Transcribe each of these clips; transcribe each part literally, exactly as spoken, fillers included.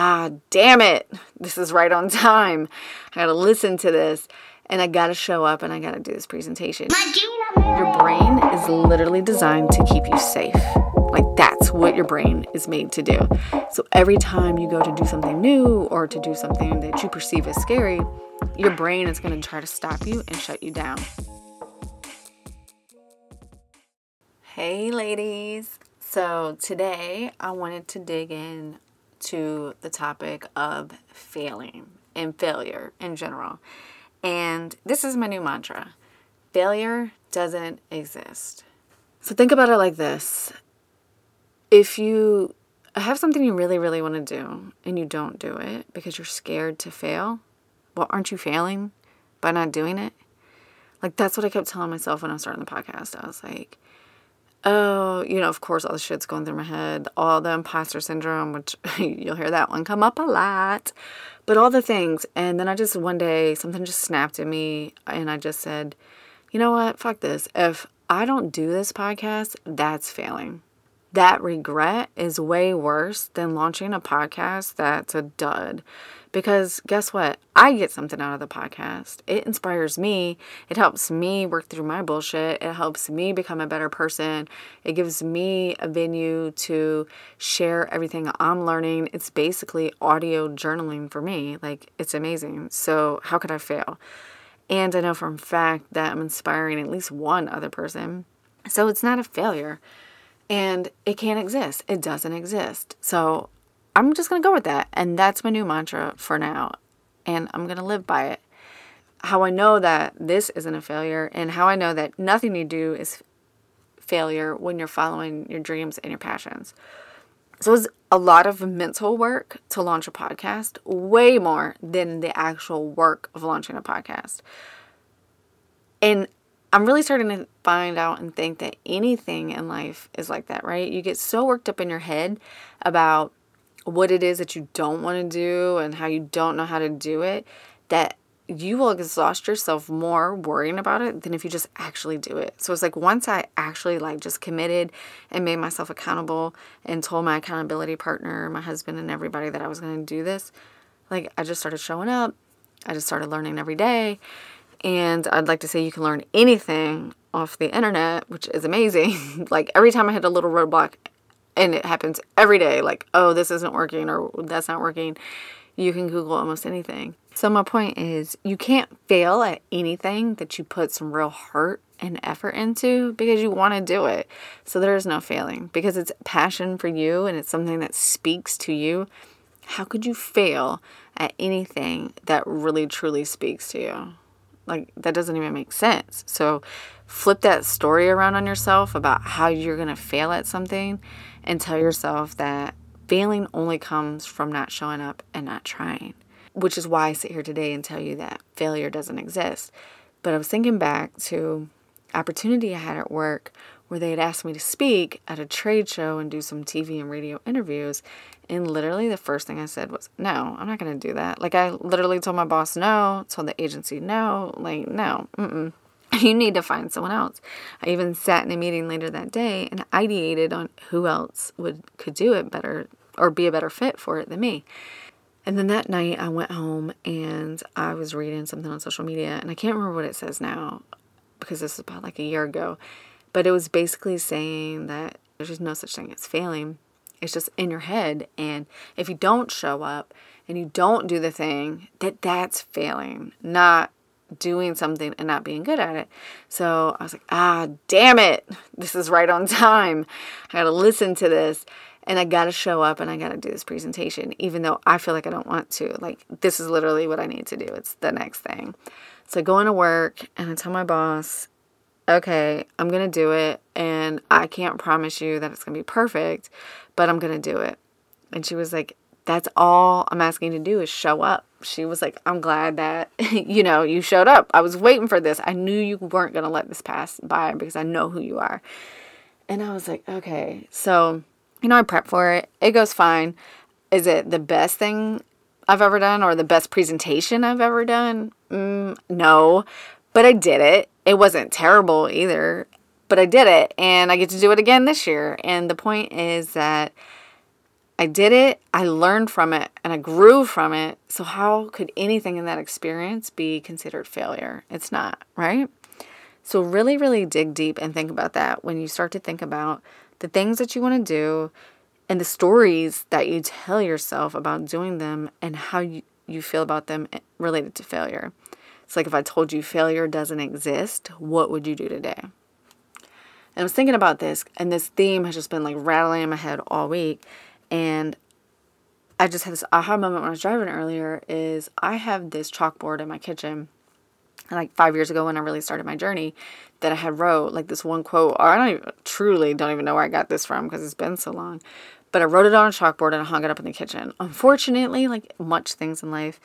ah, damn it, this is right on time. I gotta listen to this and I gotta show up and I gotta do this presentation. Your brain is literally designed to keep you safe. Like, that's what your brain is made to do. So every time you go to do something new or to do something that you perceive as scary, your brain is gonna try to stop you and shut you down. Hey ladies. So today I wanted to dig in to the topic of failing and failure in general. And this is my new mantra. Failure doesn't exist. So think about it like this. If you have something you really, really want to do and you don't do it because you're scared to fail, well, aren't you failing by not doing it? Like, that's what I kept telling myself when I was starting the podcast. I was like, oh, you know, of course, all the shit's going through my head. All the imposter syndrome, which you'll hear that one come up a lot. But all the things. And then I just, one day, something just snapped at me. And I just said, you know what? Fuck this. If I don't do this podcast, that's failing. That regret is way worse than launching a podcast that's a dud. Because guess what? I get something out of the podcast. It inspires me. It helps me work through my bullshit. It helps me become a better person. It gives me a venue to share everything I'm learning. It's basically audio journaling for me. Like, it's amazing. So how could I fail? And I know from a fact that I'm inspiring at least one other person. So it's not a failure. And it can't exist. It doesn't exist. So I'm just going to go with that. And that's my new mantra for now. And I'm going to live by it. How I know that this isn't a failure and how I know that nothing you do is failure when you're following your dreams and your passions. So it's a lot of mental work to launch a podcast, way more than the actual work of launching a podcast. And I'm really starting to find out and think that anything in life is like that, right? You get so worked up in your head about what it is that you don't want to do and how you don't know how to do it that you will exhaust yourself more worrying about it than if you just actually do it. So it's like, once I actually like just committed and made myself accountable and told my accountability partner, my husband and everybody that I was going to do this, like, I just started showing up. I just started learning every day. And I'd like to say you can learn anything off the internet, which is amazing. Like, every time I hit a little roadblock, and it happens every day, like, oh, this isn't working or that's not working, you can Google almost anything. So my point is, you can't fail at anything that you put some real heart and effort into because you want to do it. So there is no failing because it's passion for you and it's something that speaks to you. How could you fail at anything that really, truly speaks to you? Like, that doesn't even make sense. So flip that story around on yourself about how you're going to fail at something and tell yourself that failing only comes from not showing up and not trying, which is why I sit here today and tell you that failure doesn't exist. But I was thinking back to opportunity I had at work where they had asked me to speak at a trade show and do some T V and radio interviews. And literally the first thing I said was, no, I'm not going to do that. Like, I literally told my boss no, told the agency no, like, no, mm-mm. You need to find someone else. I even sat in a meeting later that day and ideated on who else would could do it better or be a better fit for it than me. And then that night I went home and I was reading something on social media, and I can't remember what it says now because this is about like a year ago. But it was basically saying that there's just no such thing as failing. It's just in your head. And if you don't show up and you don't do the thing, that that's failing, not doing something and not being good at it. So I was like, ah, damn it. This is right on time. I got to listen to this and I got to show up and I got to do this presentation, even though I feel like I don't want to. Like, this is literally what I need to do. It's the next thing. So I go into work and I tell my boss, okay, I'm going to do it, and I can't promise you that it's going to be perfect, but I'm going to do it. And she was like, that's all I'm asking you to do is show up. She was like, I'm glad that, you know, you showed up. I was waiting for this. I knew you weren't going to let this pass by because I know who you are. And I was like, okay. So, you know, I prep for it. It goes fine. Is it the best thing I've ever done or the best presentation I've ever done? Mm, no, but I did it. It wasn't terrible either, but I did it, and I get to do it again this year. And the point is that I did it, I learned from it, and I grew from it. So how could anything in that experience be considered failure? It's not, right? So really, really dig deep and think about that when you start to think about the things that you want to do and the stories that you tell yourself about doing them and how you, you feel about them related to failure. It's like if I told you failure doesn't exist, what would you do today? And I was thinking about this, and this theme has just been like rattling in my head all week. And I just had this aha moment when I was driving earlier is I have this chalkboard in my kitchen like five years ago when I really started my journey that I had wrote like this one quote, or I don't even, truly don't even know where I got this from because it's been so long, but I wrote it on a chalkboard and I hung it up in the kitchen. Unfortunately, like much things in life,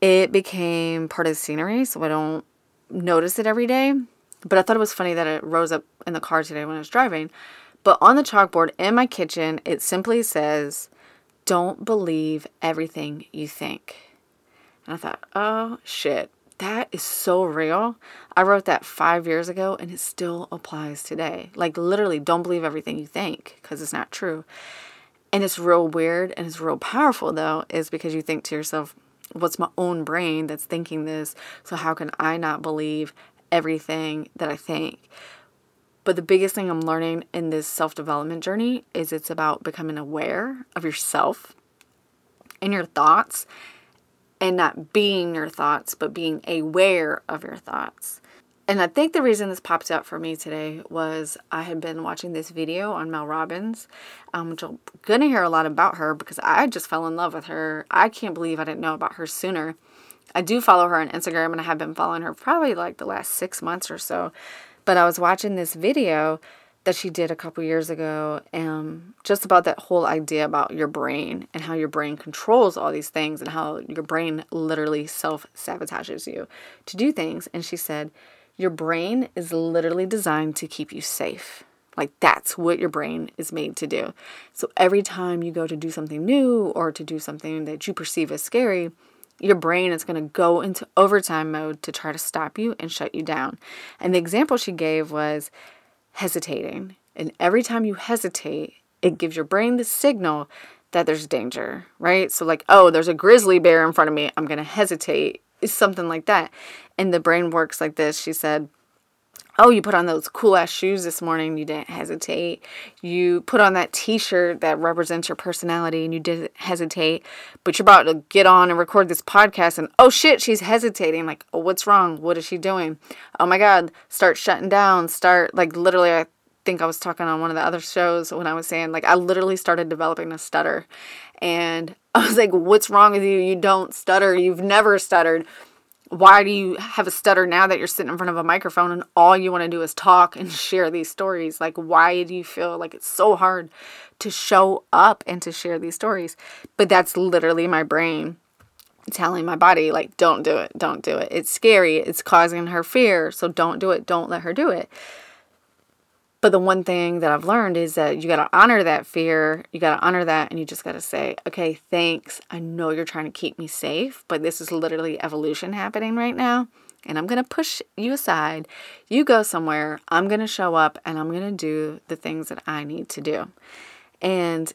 it became part of the scenery, so I don't notice it every day. But I thought it was funny that it rose up in the car today when I was driving. But on the chalkboard in my kitchen, it simply says, don't believe everything you think. And I thought, oh, shit, that is so real. I wrote that five years ago, and it still applies today. Like, literally, don't believe everything you think because it's not true. And it's real weird and it's real powerful, though, is because you think to yourself, what's my own brain that's thinking this? So how can I not believe everything that I think? But the biggest thing I'm learning in this self-development journey is it's about becoming aware of yourself and your thoughts and not being your thoughts, but being aware of your thoughts. And I think the reason this popped out for me today was I had been watching this video on Mel Robbins, um, which I'm going to hear a lot about her because I just fell in love with her. I can't believe I didn't know about her sooner. I do follow her on Instagram, and I have been following her probably like the last six months or so. But I was watching this video that she did a couple years ago um, just about that whole idea about your brain and how your brain controls all these things and how your brain literally self-sabotages you to do things. And she said, your brain is literally designed to keep you safe. Like that's what your brain is made to do. So every time you go to do something new or to do something that you perceive as scary, your brain is going to go into overtime mode to try to stop you and shut you down. And the example she gave was hesitating. And every time you hesitate, it gives your brain the signal that there's danger, right? So like, oh, there's a grizzly bear in front of me. I'm going to hesitate. It's something like that. And the brain works like this. She said, oh, you put on those cool-ass shoes this morning. You didn't hesitate. You put on that T-shirt that represents your personality, and you didn't hesitate. But you're about to get on and record this podcast, and oh, shit, she's hesitating. Like, oh, what's wrong? What is she doing? Oh, my God. Start shutting down. Start, like, literally, I think I was talking on one of the other shows when I was saying, like, I literally started developing a stutter. And I was like, what's wrong with you? You don't stutter. You've never stuttered. Why do you have a stutter now that you're sitting in front of a microphone and all you want to do is talk and share these stories? Like, why do you feel like it's so hard to show up and to share these stories? But that's literally my brain telling my body, like, don't do it, don't do it. It's scary. It's causing her fear. So don't do it. Don't let her do it. But the one thing that I've learned is that you got to honor that fear. You got to honor that. And you just got to say, okay, thanks. I know you're trying to keep me safe, but this is literally evolution happening right now. And I'm going to push you aside. You go somewhere. I'm going to show up and I'm going to do the things that I need to do. And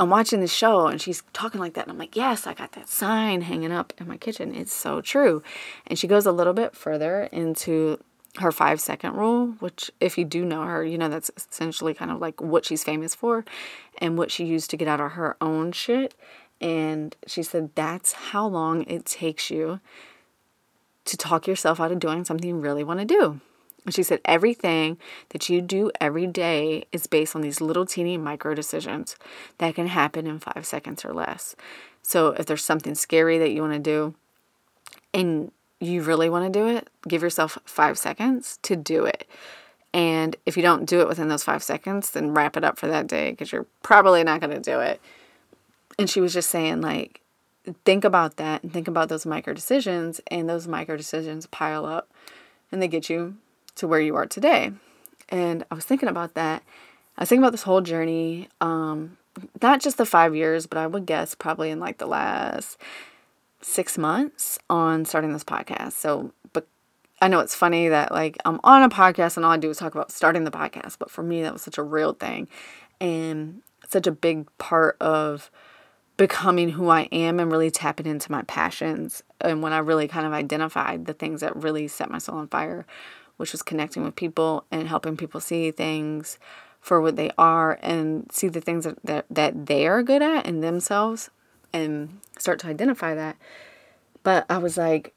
I'm watching the show and she's talking like that. And I'm like, yes, I got that sign hanging up in my kitchen. It's so true. And she goes a little bit further into her five second rule, which if you do know her, you know that's essentially kind of like what she's famous for and what she used to get out of her own shit. And she said that's how long it takes you to talk yourself out of doing something you really want to do. And she said everything that you do every day is based on these little teeny micro decisions that can happen in five seconds or less. So if there's something scary that you want to do and you really want to do it, give yourself five seconds to do it. And if you don't do it within those five seconds, then wrap it up for that day because you're probably not going to do it. And she was just saying, like, think about that and think about those micro decisions, and those micro decisions pile up and they get you to where you are today. And I was thinking about that. I was thinking about this whole journey, um, not just the five years, but I would guess probably in like the last six months on starting this podcast. So, but I know it's funny that like I'm on a podcast and all I do is talk about starting the podcast. But for me, that was such a real thing. And such a big part of becoming who I am and really tapping into my passions. And when I really kind of identified the things that really set my soul on fire, which was connecting with people and helping people see things for what they are and see the things that, that, that they are good at in themselves and start to identify that. But I was like,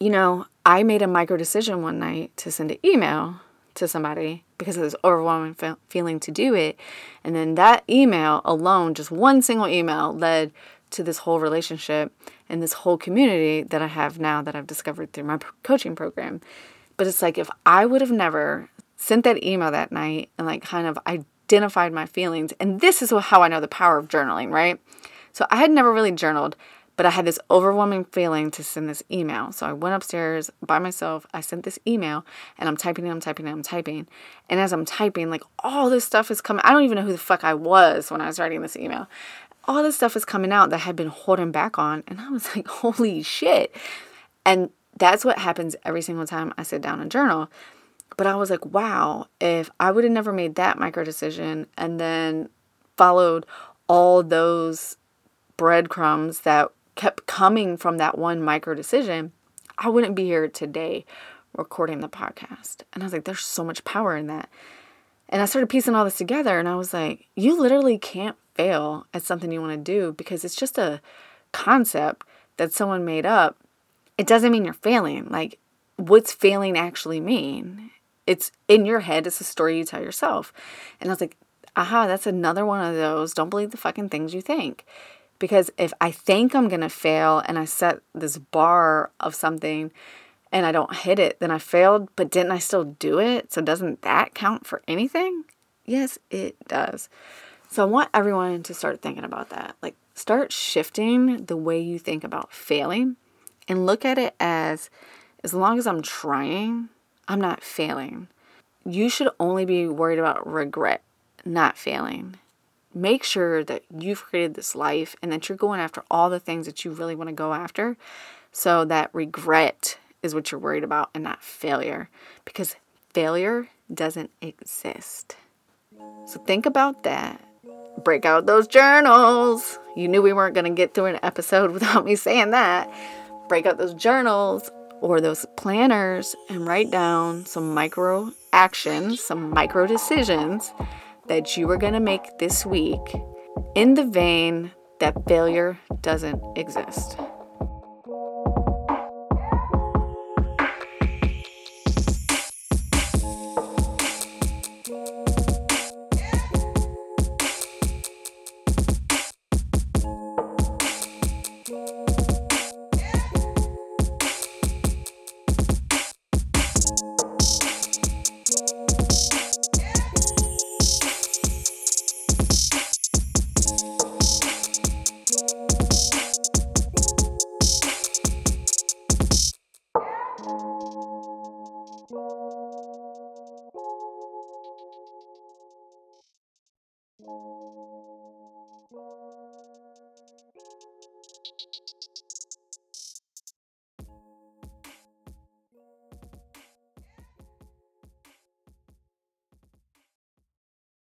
you know, I made a micro decision one night to send an email to somebody because of this overwhelming fe- feeling to do it. And then that email alone, just one single email, led to this whole relationship and this whole community that I have now that I've discovered through my coaching program. But it's like, if I would have never sent that email that night and like kind of identified my feelings, and this is how I know the power of journaling, right? So I had never really journaled, but I had this overwhelming feeling to send this email. So I went upstairs by myself. I sent this email and I'm typing and I'm typing and I'm typing. And as I'm typing, like all this stuff is coming. I don't even know who the fuck I was when I was writing this email. All this stuff is coming out that I had been holding back on. And I was like, holy shit. And that's what happens every single time I sit down and journal. But I was like, wow, if I would have never made that micro decision and then followed all those breadcrumbs that kept coming from that one micro decision, I wouldn't be here today recording the podcast. And I was like, there's so much power in that. And I started piecing all this together and I was like, you literally can't fail at something you want to do because it's just a concept that someone made up. It doesn't mean you're failing. Like, what's failing actually mean? It's in your head. It's a story you tell yourself. And I was like, aha, that's another one of those. Don't believe the fucking things you think. Because if I think I'm going to fail and I set this bar of something and I don't hit it, then I failed, but didn't I still do it? So doesn't that count for anything? Yes, it does. So I want everyone to start thinking about that. Like, start shifting the way you think about failing and look at it as, as long as I'm trying, I'm not failing. You should only be worried about regret, not failing. Make sure that you've created this life and that you're going after all the things that you really want to go after, so that regret is what you're worried about and not failure, because failure doesn't exist. So think about that. Break out those journals. You knew we weren't going to get through an episode without me saying that. Break out those journals or those planners and write down some micro actions, some micro decisions that you are going to make this week in the vein that failure doesn't exist. Thank you.